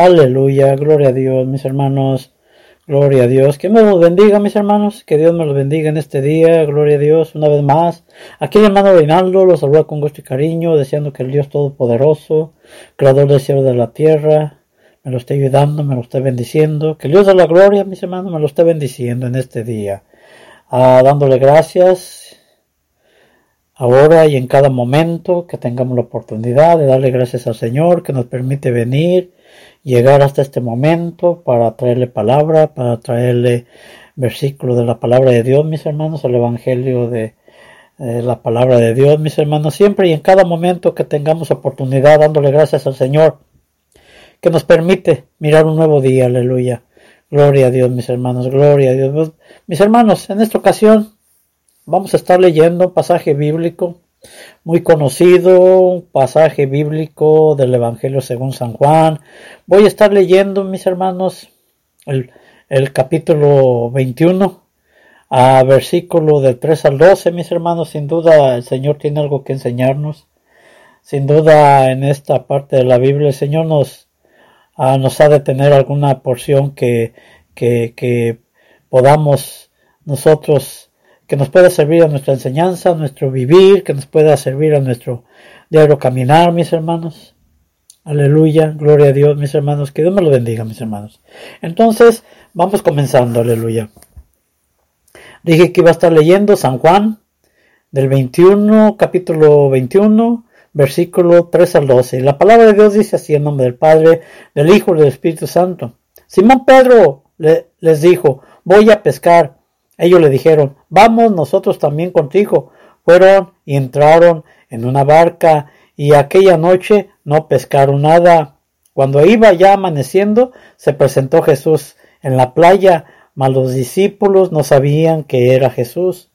Aleluya, gloria a Dios, mis hermanos, gloria a Dios. Que Dios los bendiga, mis hermanos, que Dios me los bendiga en este día, gloria a Dios, una vez más. Aquí el hermano Reynaldo los saluda con gusto y cariño, deseando que el Dios Todopoderoso, Creador del cielo y de la tierra, me lo esté ayudando, me lo esté bendiciendo. Que el Dios de la gloria, mis hermanos, me lo esté bendiciendo en este día, dándole gracias ahora y en cada momento que tengamos la oportunidad de darle gracias al Señor, que nos permite venir, llegar hasta este momento para traerle palabra, para traerle versículo de la palabra de Dios, mis hermanos, el evangelio de la palabra de Dios, mis hermanos, siempre y en cada momento que tengamos oportunidad, dándole gracias al Señor, que nos permite mirar un nuevo día, aleluya, gloria a Dios, mis hermanos, gloria a Dios. Mis hermanos, en esta ocasión vamos a estar leyendo un pasaje bíblico Muy conocido, un pasaje bíblico del Evangelio según San Juan. Voy a estar leyendo, mis hermanos, el capítulo 21, a versículo del 3 al 12, mis hermanos. Sin duda el Señor tiene algo que enseñarnos. Sin duda en esta parte de la Biblia el Señor nos ha de tener alguna porción que podamos nosotros, que nos pueda servir a nuestra enseñanza, a nuestro vivir, que nos pueda servir a nuestro diario caminar, mis hermanos. Aleluya, gloria a Dios, mis hermanos. Que Dios me lo bendiga, mis hermanos. Entonces, vamos comenzando, aleluya. Dije que iba a estar leyendo San Juan, del 21, capítulo 21, versículo 3 al 12. La palabra de Dios dice así, en nombre del Padre, del Hijo y del Espíritu Santo. Simón Pedro les dijo, voy a pescar. Ellos le dijeron, vamos nosotros también contigo. Fueron y entraron en una barca, y aquella noche no pescaron nada. Cuando iba ya amaneciendo, se presentó Jesús en la playa, mas los discípulos no sabían que era Jesús.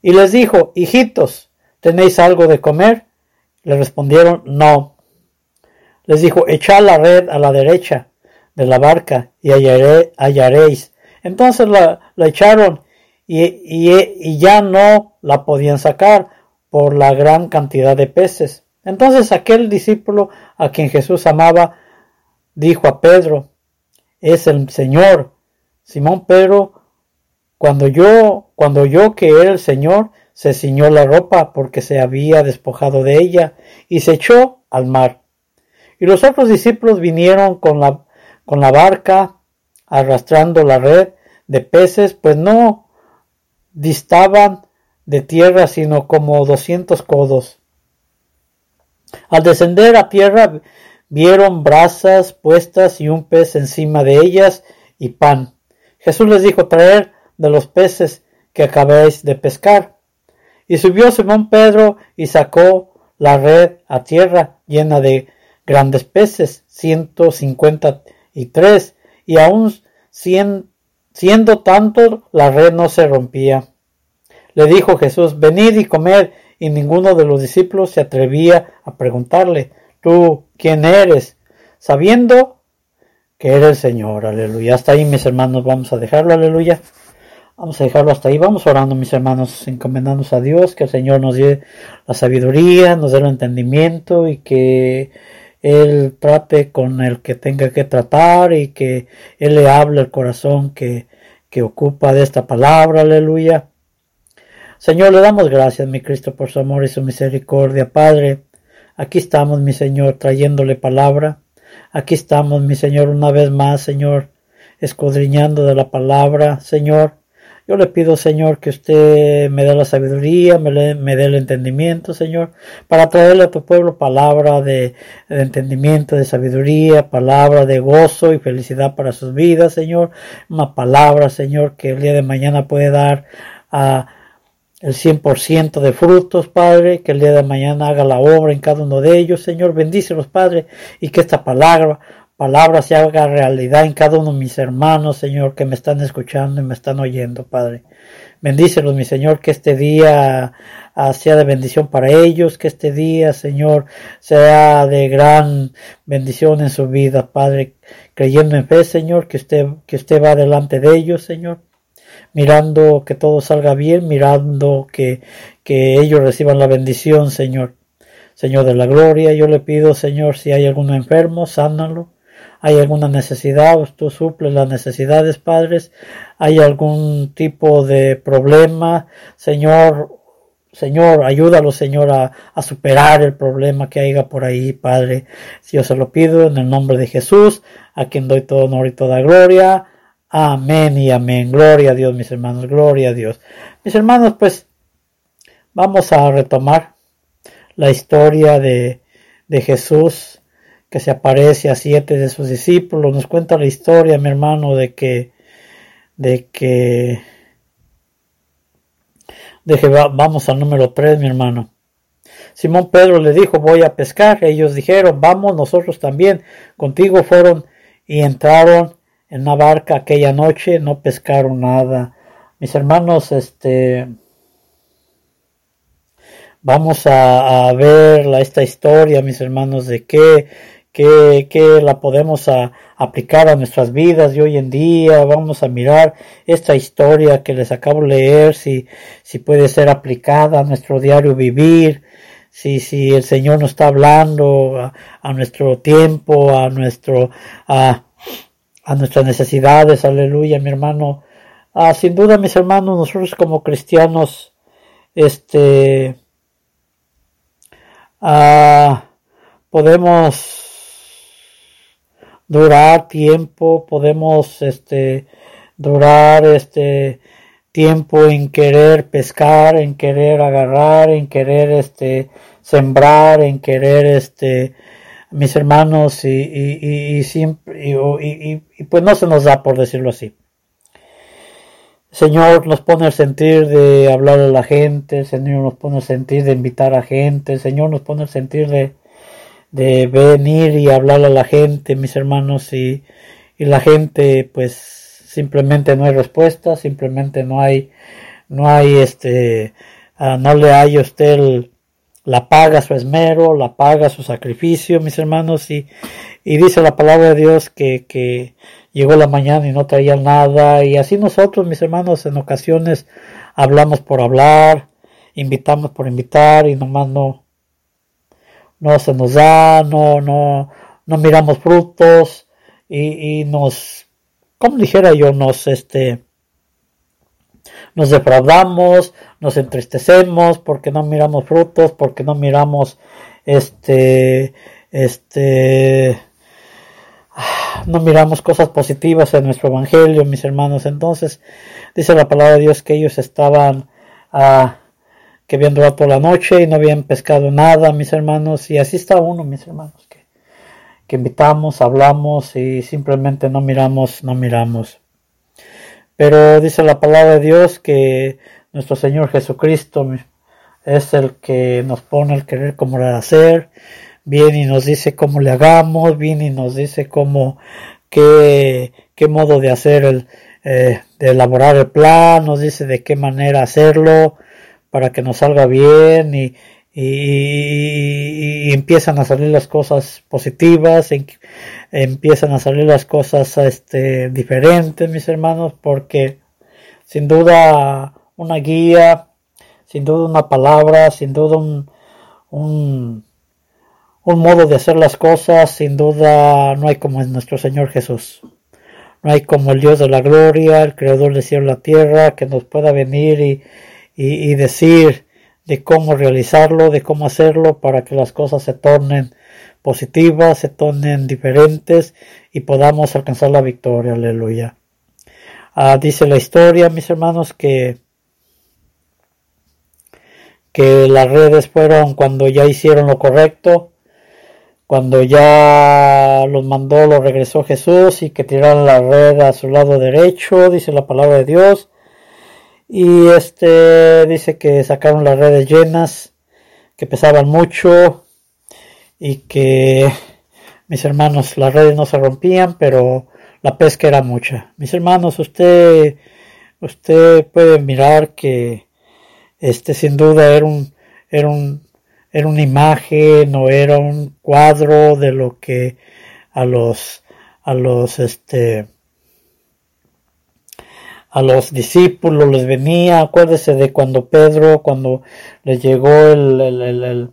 Y les dijo, hijitos, ¿tenéis algo de comer? Le respondieron, no. Les dijo, echad la red a la derecha de la barca, y hallaréis. Entonces la echaron y ya no la podían sacar por la gran cantidad de peces. Entonces aquel discípulo a quien Jesús amaba dijo a Pedro, es el Señor. Simón Pedro, cuando oyó que era el Señor, se ciñó la ropa porque se había despojado de ella y se echó al mar. Y los otros discípulos vinieron con la barca arrastrando la red de peces, pues no distaban de tierra sino como 200 codos. Al descender a tierra vieron brasas puestas y un pez encima de ellas y pan. Jesús les dijo, traer de los peces que acabáis de pescar. Y subió Simón Pedro y sacó la red a tierra llena de grandes peces, 153, y aún siendo tanto, la red no se rompía. Le dijo Jesús, venid y comed, y ninguno de los discípulos se atrevía a preguntarle, ¿tú quién eres? Sabiendo que era el Señor, aleluya. Hasta ahí, mis hermanos, vamos a dejarlo, aleluya. Vamos a dejarlo hasta ahí, vamos orando, mis hermanos, encomendándonos a Dios, que el Señor nos dé la sabiduría, nos dé el entendimiento, y que Él trate con el que tenga que tratar, y que Él le hable el corazón que ocupa de esta palabra, aleluya. Señor, le damos gracias, mi Cristo, por su amor y su misericordia. Padre, aquí estamos, mi Señor, trayéndole palabra. Aquí estamos, mi Señor, una vez más, Señor, escudriñando de la palabra, Señor. Yo le pido, Señor, que usted me dé la sabiduría, me dé el entendimiento, Señor, para traerle a tu pueblo palabra de entendimiento, de sabiduría, palabra de gozo y felicidad para sus vidas, Señor. Una palabra, Señor, que el día de mañana puede dar el 100% de frutos, Padre, que el día de mañana haga la obra en cada uno de ellos, Señor. Bendícelos, Padre, y que esta palabra se haga realidad en cada uno de mis hermanos, Señor, que me están escuchando y me están oyendo, Padre. Bendícelos, mi Señor, que este día sea de bendición para ellos, que este día, Señor, sea de gran bendición en su vida, Padre, creyendo en fe, Señor, que usted va delante de ellos, Señor, mirando que todo salga bien, mirando que ellos reciban la bendición, Señor. Señor de la gloria, yo le pido, Señor, si hay alguno enfermo, sánalo. Hay alguna necesidad, tú suples las necesidades, padres. Hay algún tipo de problema, Señor, ayúdalo, Señor, a superar el problema que haya por ahí, Padre. Si yo se lo pido en el nombre de Jesús, a quien doy todo honor y toda gloria. Amén y amén. Gloria a Dios, mis hermanos, gloria a Dios. Mis hermanos, pues, vamos a retomar la historia de Jesús, que se aparece a 7 de sus discípulos. Nos cuenta la historia, mi hermano, de que vamos al número 3, mi hermano. Simón Pedro le dijo, voy a pescar. Ellos dijeron, vamos nosotros también contigo. Fueron y entraron en una barca aquella noche, no pescaron nada. Mis hermanos, vamos a ver esta historia, mis hermanos, de que la podemos aplicar a nuestras vidas de hoy en día. Vamos a mirar esta historia que les acabo de leer, si puede ser aplicada a nuestro diario vivir, si el Señor nos está hablando a nuestro tiempo, a nuestras necesidades. Aleluya, mi hermano. Sin duda, mis hermanos, nosotros como cristianos, podemos durar tiempo, podemos durar tiempo en querer pescar, en querer agarrar, en querer sembrar, en querer mis hermanos, y pues no se nos da, por decirlo así. Señor nos pone el sentir de hablar a la gente, el Señor nos pone el sentir de invitar a gente, el Señor nos pone el sentir de venir y hablar a la gente, mis hermanos, y la gente, pues, simplemente no hay respuesta, simplemente no hay no le haya usted la paga, su esmero, la paga, su sacrificio, mis hermanos, y dice la palabra de Dios que llegó la mañana y no traía nada, y así nosotros, mis hermanos, en ocasiones hablamos por hablar, invitamos por invitar, y nomás no se nos da, no miramos frutos, y nos, como dijera yo, nos defraudamos, nos entristecemos porque no miramos frutos, porque no miramos no miramos cosas positivas en nuestro evangelio, mis hermanos. Entonces dice la palabra de Dios que ellos estaban que habían durado toda la noche y no habían pescado nada, mis hermanos, y así está uno, mis hermanos, que invitamos, hablamos y simplemente no miramos. Pero dice la palabra de Dios que nuestro Señor Jesucristo es el que nos pone el querer como el hacer, viene y nos dice cómo le hagamos, viene y nos dice qué modo de hacer de elaborar el plan, nos dice de qué manera hacerlo, para que nos salga bien y empiezan a salir las cosas positivas, empiezan a salir las cosas diferentes, mis hermanos, porque sin duda una guía, sin duda una palabra, sin duda un modo de hacer las cosas, sin duda no hay como es nuestro Señor Jesús. No hay como el Dios de la gloria, el creador del cielo y la tierra, que nos pueda venir y decir de cómo realizarlo, de cómo hacerlo para que las cosas se tornen positivas, se tornen diferentes y podamos alcanzar la victoria. Aleluya. Dice la historia, mis hermanos, que las redes fueron cuando ya hicieron lo correcto, cuando ya los mandó, los regresó Jesús, y que tiraron la red a su lado derecho, dice la palabra de Dios. Y dice que sacaron las redes llenas, que pesaban mucho, y que, mis hermanos, las redes no se rompían, pero la pesca era mucha. Mis hermanos, usted puede mirar que sin duda era una imagen, o era un cuadro de lo que a los discípulos les venía. Acuérdese de cuando Pedro, cuando les llegó el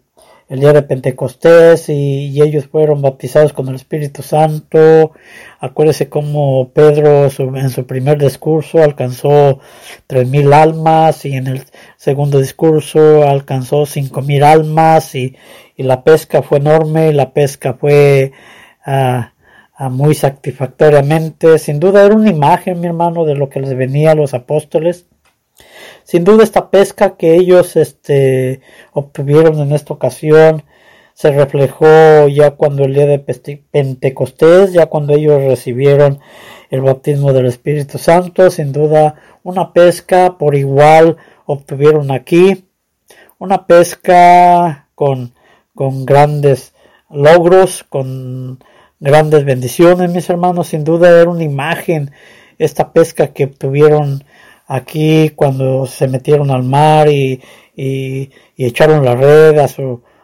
día de Pentecostés, y ellos fueron bautizados con el Espíritu Santo. Acuérdese cómo Pedro en su primer discurso alcanzó 3,000 almas, y en el segundo discurso alcanzó 5,000 almas, y la pesca fue enorme, y la pesca fue muy satisfactoriamente. Sin duda era una imagen, mi hermano, de lo que les venía a los apóstoles. Sin duda esta pesca que ellos obtuvieron en esta ocasión se reflejó ya cuando el día de Pentecostés, ya cuando ellos recibieron el bautismo del Espíritu Santo. Sin duda una pesca por igual obtuvieron aquí, una pesca con grandes logros, con grandes bendiciones, mis hermanos. Sin duda era una imagen esta pesca que obtuvieron aquí cuando se metieron al mar y echaron la red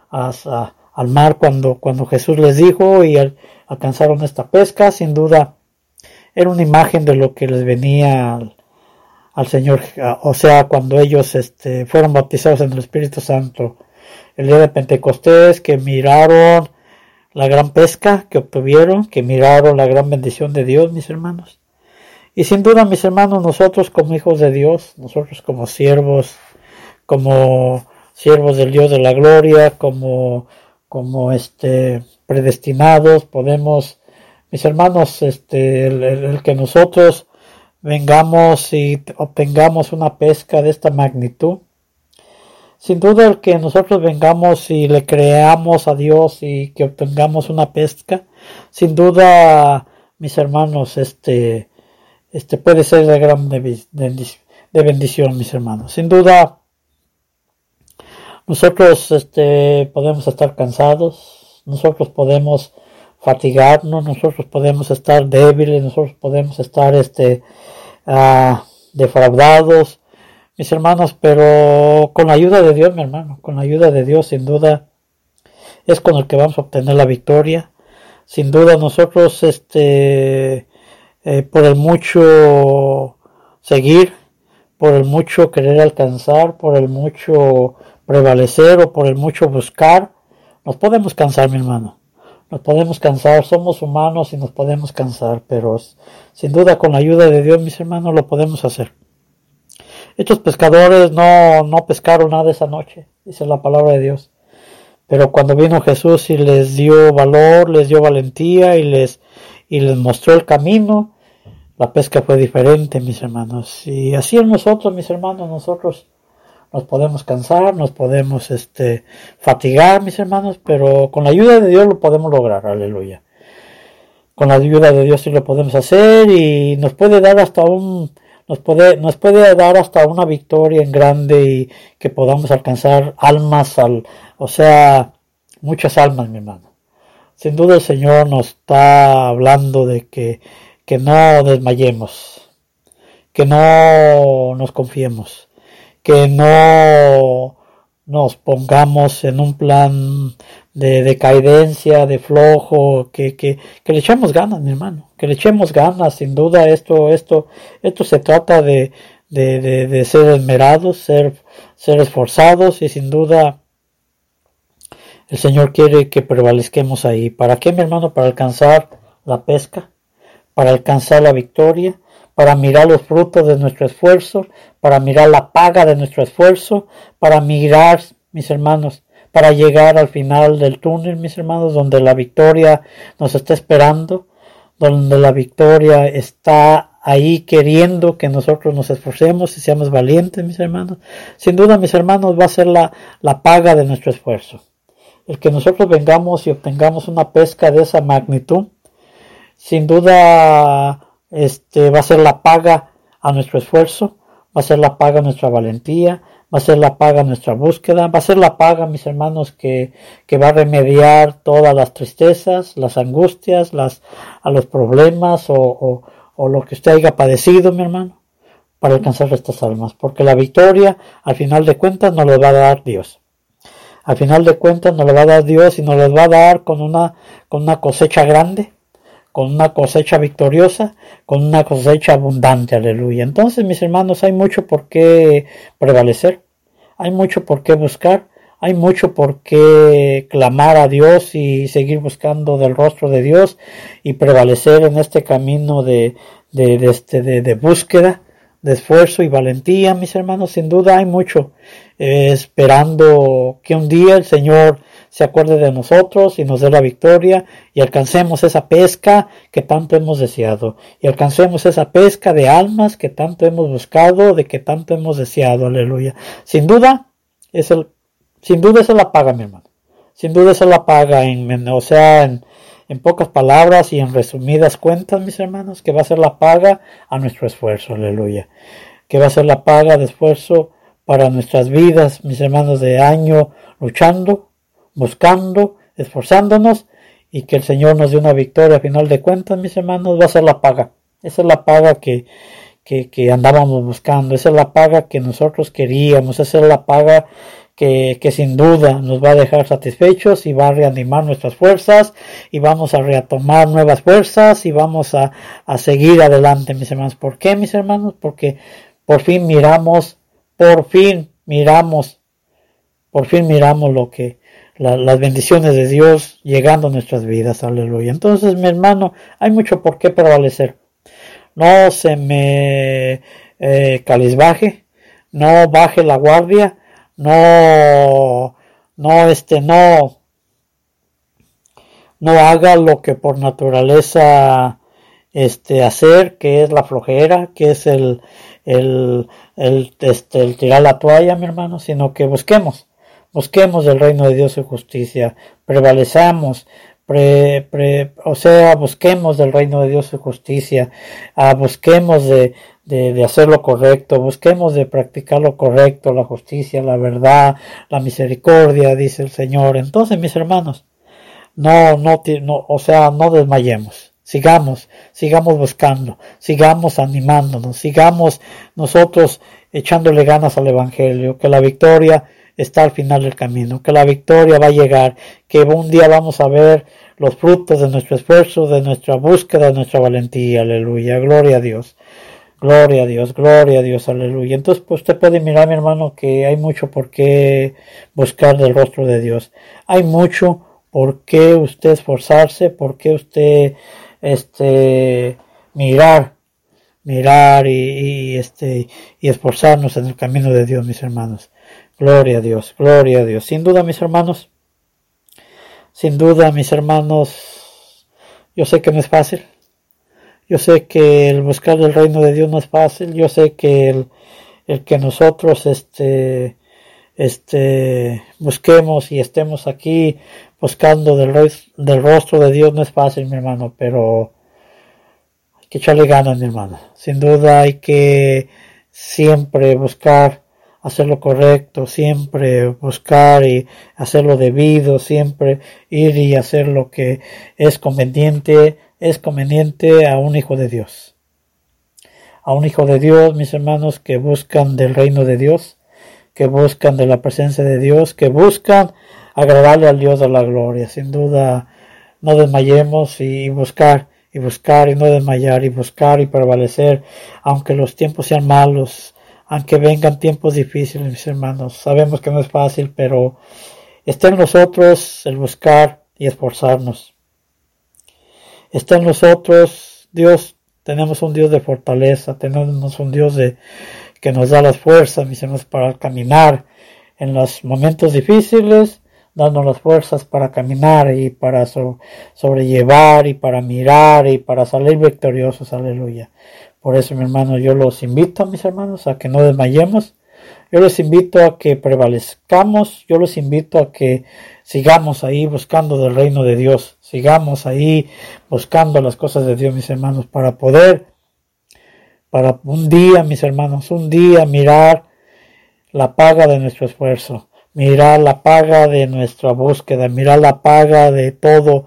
al mar cuando Jesús les dijo y alcanzaron esta pesca, sin duda era una imagen de lo que les venía al Señor, o sea, cuando ellos fueron bautizados en el Espíritu Santo. El día de Pentecostés, que miraron la gran pesca que obtuvieron, que miraron la gran bendición de Dios, mis hermanos. Y sin duda, mis hermanos, nosotros como hijos de Dios, nosotros como siervos del Dios de la gloria, como predestinados, podemos, mis hermanos, el que nosotros vengamos y obtengamos una pesca de esta magnitud. Sin duda, el que nosotros vengamos y le creamos a Dios y que obtengamos una pesca, sin duda, mis hermanos, puede ser de gran bendición, mis hermanos. Sin duda, nosotros podemos estar cansados, nosotros podemos fatigarnos, nosotros podemos estar débiles, nosotros podemos estar defraudados, mis hermanos, pero con la ayuda de Dios, mi hermano, con la ayuda de Dios, sin duda, es con el que vamos a obtener la victoria. Sin duda, nosotros, por el mucho seguir, por el mucho querer alcanzar, por el mucho prevalecer o por el mucho buscar, nos podemos cansar, mi hermano. Nos podemos cansar, somos humanos y nos podemos cansar, pero sin duda, con la ayuda de Dios, mis hermanos, lo podemos hacer. Estos pescadores no pescaron nada esa noche, dice la palabra de Dios. Pero cuando vino Jesús y les dio valor, les dio valentía y les mostró el camino, la pesca fue diferente, mis hermanos. Y así en nosotros, mis hermanos, nosotros nos podemos cansar, nos podemos fatigar, mis hermanos, pero con la ayuda de Dios lo podemos lograr, aleluya. Con la ayuda de Dios sí lo podemos hacer y nos puede dar hasta nos puede dar hasta una victoria en grande y que podamos alcanzar almas, o sea, muchas almas, mi hermano. Sin duda el Señor nos está hablando de que no desmayemos, que no nos confiemos, que no nos pongamos en un plan de decadencia, de flojo, que le echemos ganas, mi hermano, que le echemos ganas. Sin duda esto se trata de ser esmerados, ser esforzados, y sin duda el Señor quiere que prevalezcamos ahí. ¿Para qué, mi hermano? Para alcanzar la pesca, para alcanzar la victoria, para mirar los frutos de nuestro esfuerzo, para mirar la paga de nuestro esfuerzo, para mirar, mis hermanos, para llegar al final del túnel, mis hermanos, donde la victoria nos está esperando, donde la victoria está ahí queriendo que nosotros nos esforcemos y seamos valientes, mis hermanos. Sin duda, mis hermanos, va a ser la paga de nuestro esfuerzo. El que nosotros vengamos y obtengamos una pesca de esa magnitud, sin duda, va a ser la paga a nuestro esfuerzo, va a ser la paga a nuestra valentía, va a ser la paga nuestra búsqueda, va a ser la paga, mis hermanos, que va a remediar todas las tristezas, las angustias, a los problemas o lo que usted haya padecido, mi hermano, para alcanzar estas almas. Porque la victoria, al final de cuentas, nos la va a dar Dios. Al final de cuentas, nos la va a dar Dios y nos la va a dar con una cosecha grande, con una cosecha victoriosa, con una cosecha abundante, aleluya. Entonces, mis hermanos, hay mucho por qué prevalecer, hay mucho por qué buscar, hay mucho por qué clamar a Dios y seguir buscando del rostro de Dios y prevalecer en este camino de búsqueda, de esfuerzo y valentía, mis hermanos. Sin duda hay mucho, esperando que un día el Señor se acuerde de nosotros y nos dé la victoria y alcancemos esa pesca que tanto hemos deseado y alcancemos esa pesca de almas que tanto hemos buscado, de que tanto hemos deseado, aleluya. Sin duda esa es la paga, mi hermano, sin duda esa es la paga, en pocas palabras y en resumidas cuentas, mis hermanos, que va a ser la paga a nuestro esfuerzo, aleluya, que va a ser la paga de esfuerzo para nuestras vidas, mis hermanos, de año luchando, buscando, esforzándonos, y que el Señor nos dé una victoria. Al final de cuentas, mis hermanos, va a ser la paga. Esa es la paga que, que andábamos buscando. Esa es la paga que nosotros queríamos, esa es la paga que sin duda nos va a dejar satisfechos y va a reanimar nuestras fuerzas y vamos a retomar nuevas fuerzas y vamos a seguir adelante, mis hermanos. ¿Por qué, mis hermanos? Porque por fin miramos lo que las bendiciones de Dios llegando a nuestras vidas, aleluya. Entonces, mi hermano, hay mucho por qué prevalecer. No se me calizbaje, no baje la guardia, no haga lo que por naturaleza hacer, que es la flojera, que es el tirar la toalla, mi hermano, sino que busquemos el reino de Dios y justicia, busquemos del reino de Dios y justicia, busquemos de hacer lo correcto, busquemos de practicar lo correcto, la justicia, la verdad, la misericordia, dice el Señor. Entonces, mis hermanos, no desmayemos. Sigamos buscando, sigamos animándonos, sigamos nosotros echándole ganas al Evangelio, que la victoria está al final del camino, que la victoria va a llegar, que un día vamos a ver los frutos de nuestro esfuerzo, de nuestra búsqueda, de nuestra valentía, aleluya, gloria a Dios, aleluya. Entonces, pues, usted puede mirar, mi hermano, que hay mucho por qué buscar del rostro de Dios, hay mucho por qué usted esforzarse, por qué usted mirar y esforzarnos en el camino de Dios, mis hermanos. Gloria a Dios. Sin duda, mis hermanos, yo sé que no es fácil. Yo sé que el buscar el reino de Dios no es fácil. Yo sé que el que nosotros busquemos y estemos aquí buscando del rostro de Dios no es fácil, mi hermano, pero hay que echarle ganas, mi hermano. Sin duda hay que siempre buscar hacer lo correcto, siempre buscar y hacer lo debido, siempre ir y hacer lo que es conveniente a un hijo de Dios. A un hijo de Dios, mis hermanos, que buscan del reino de Dios, que buscan de la presencia de Dios, que buscan agradarle al Dios de la gloria. Sin duda, no desmayemos y buscar y no desmayar y buscar y prevalecer, aunque los tiempos sean malos, aunque vengan tiempos difíciles, mis hermanos. Sabemos que no es fácil, pero está en nosotros el buscar y esforzarnos. Está en nosotros, Dios, tenemos un Dios de fortaleza, tenemos un Dios que nos da las fuerzas, mis hermanos, para caminar en los momentos difíciles, dándonos las fuerzas para caminar y para sobrellevar y para mirar y para salir victoriosos, aleluya. Por eso, mi hermano, yo los invito, mis hermanos, a que no desmayemos, yo los invito a que prevalezcamos, yo los invito a que sigamos ahí buscando del reino de Dios, sigamos ahí buscando las cosas de Dios, mis hermanos, para un día, mis hermanos, mirar la paga de nuestro esfuerzo, mirar la paga de nuestra búsqueda, mirar la paga de todos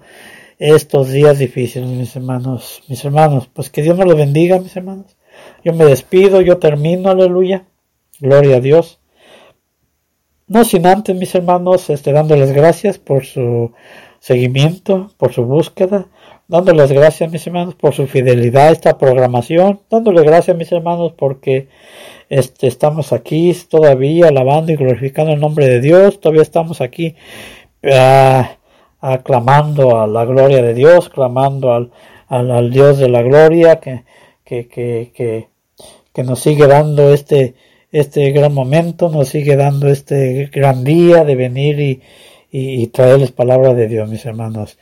estos días difíciles, mis hermanos, pues que Dios nos los bendiga, mis hermanos. Yo me despido, yo termino, aleluya, gloria a Dios. No sin antes, mis hermanos, dándoles gracias por su seguimiento, por su búsqueda, dándoles gracias, mis hermanos, por su fidelidad a esta programación, dándoles gracias, mis hermanos, porque estamos aquí todavía alabando y glorificando el nombre de Dios, todavía estamos aquí clamando a la gloria de Dios, clamando al Dios de la gloria que nos sigue dando este gran momento, nos sigue dando este gran día de venir y traerles palabra de Dios, mis hermanos.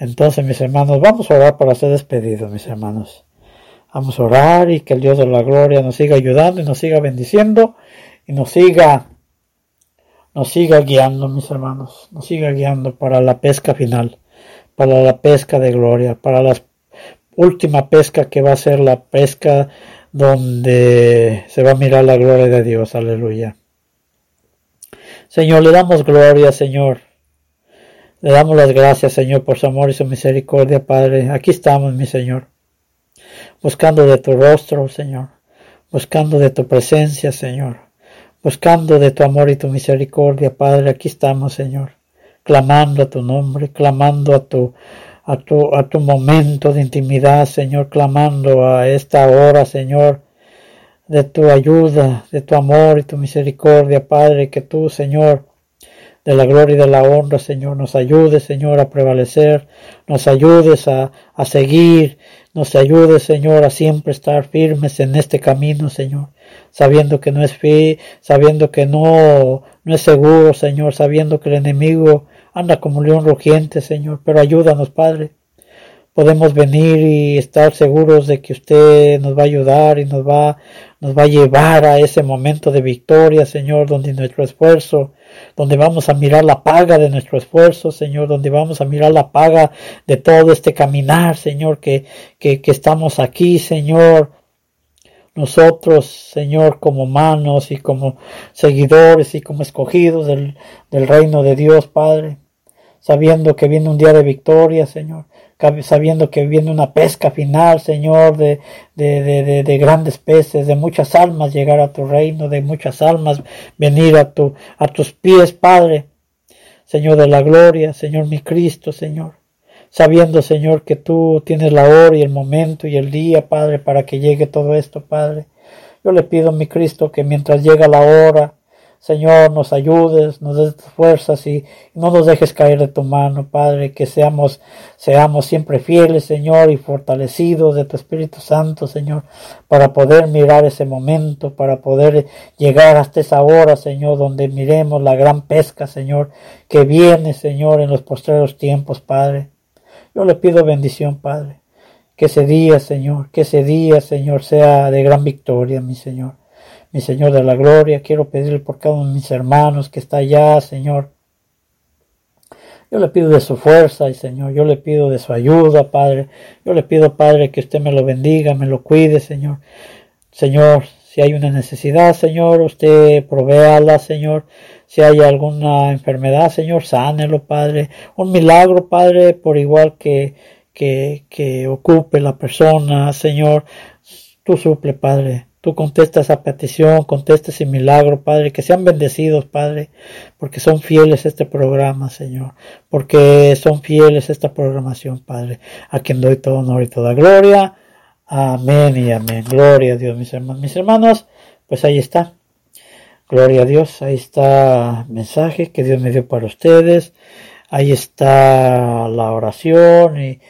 Entonces, mis hermanos, vamos a orar para ser despedidos, mis hermanos. Vamos a orar y que el Dios de la gloria nos siga ayudando y nos siga bendiciendo y nos siga guiando, mis hermanos. Nos siga guiando para la pesca final, para la pesca de gloria, para la última pesca que va a ser la pesca donde se va a mirar la gloria de Dios. Aleluya. Señor, le damos gloria, Señor. Le damos las gracias, Señor, por su amor y su misericordia, Padre. Aquí estamos, mi Señor, buscando de tu rostro, Señor, buscando de tu presencia, Señor, buscando de tu amor y tu misericordia, Padre. Aquí estamos, Señor, clamando a tu nombre, clamando a tu momento de intimidad, Señor, clamando a esta hora, Señor, de tu ayuda, de tu amor y tu misericordia, Padre, que tú, Señor, de la gloria y de la honra, Señor, nos ayudes, Señor, a prevalecer, nos ayudes a seguir, nos ayudes, Señor, a siempre estar firmes en este camino, Señor, sabiendo que no es sabiendo que no es seguro, Señor, sabiendo que el enemigo anda como un león rugiente, Señor, pero ayúdanos, Padre. Podemos venir y estar seguros de que usted nos va a ayudar y nos va a llevar a ese momento de victoria, Señor, donde nuestro esfuerzo, donde vamos a mirar la paga de nuestro esfuerzo, Señor, donde vamos a mirar la paga de todo este caminar, Señor, que estamos aquí, Señor. Nosotros, Señor, como humanos y como seguidores y como escogidos del reino de Dios, Padre, sabiendo que viene un día de victoria, Señor, sabiendo que viene una pesca final, Señor, de grandes peces, de muchas almas llegar a tu reino, de muchas almas venir a tus pies, Padre, Señor de la gloria, Señor mi Cristo, Señor, sabiendo, Señor, que tú tienes la hora y el momento y el día, Padre, para que llegue todo esto, Padre. Yo le pido, mi Cristo, que mientras llega la hora, Señor, nos ayudes, nos des fuerzas y no nos dejes caer de tu mano, Padre, que seamos siempre fieles, Señor, y fortalecidos de tu Espíritu Santo, Señor, para poder mirar ese momento, para poder llegar hasta esa hora, Señor, donde miremos la gran pesca, Señor, que viene, Señor, en los postreros tiempos, Padre. Yo le pido bendición, Padre, que ese día, Señor, sea de gran victoria, mi Señor. Mi Señor de la gloria, quiero pedirle por cada uno de mis hermanos que está allá, Señor. Yo le pido de su fuerza, Señor. Yo le pido de su ayuda, Padre. Yo le pido, Padre, que usted me lo bendiga, me lo cuide, Señor. Señor, si hay una necesidad, Señor, usted provéala, Señor. Si hay alguna enfermedad, Señor, sánelo, Padre. Un milagro, Padre, por igual que ocupe la persona, Señor. Tú suple, Padre. Tú contestas a petición, contestas en milagro, Padre, que sean bendecidos, Padre, porque son fieles a este programa, Señor, porque son fieles a esta programación, Padre, a quien doy todo honor y toda gloria. Amén y amén. Gloria a Dios, mis hermanos. Mis hermanos, pues ahí está. Gloria a Dios, ahí está el mensaje que Dios me dio para ustedes. Ahí está la oración y,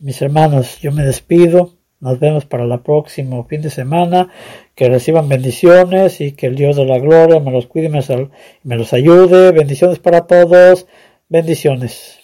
mis hermanos, yo me despido. Nos vemos para el próximo fin de semana. Que reciban bendiciones y que el Dios de la gloria me los cuide y me los ayude. Bendiciones para todos. Bendiciones.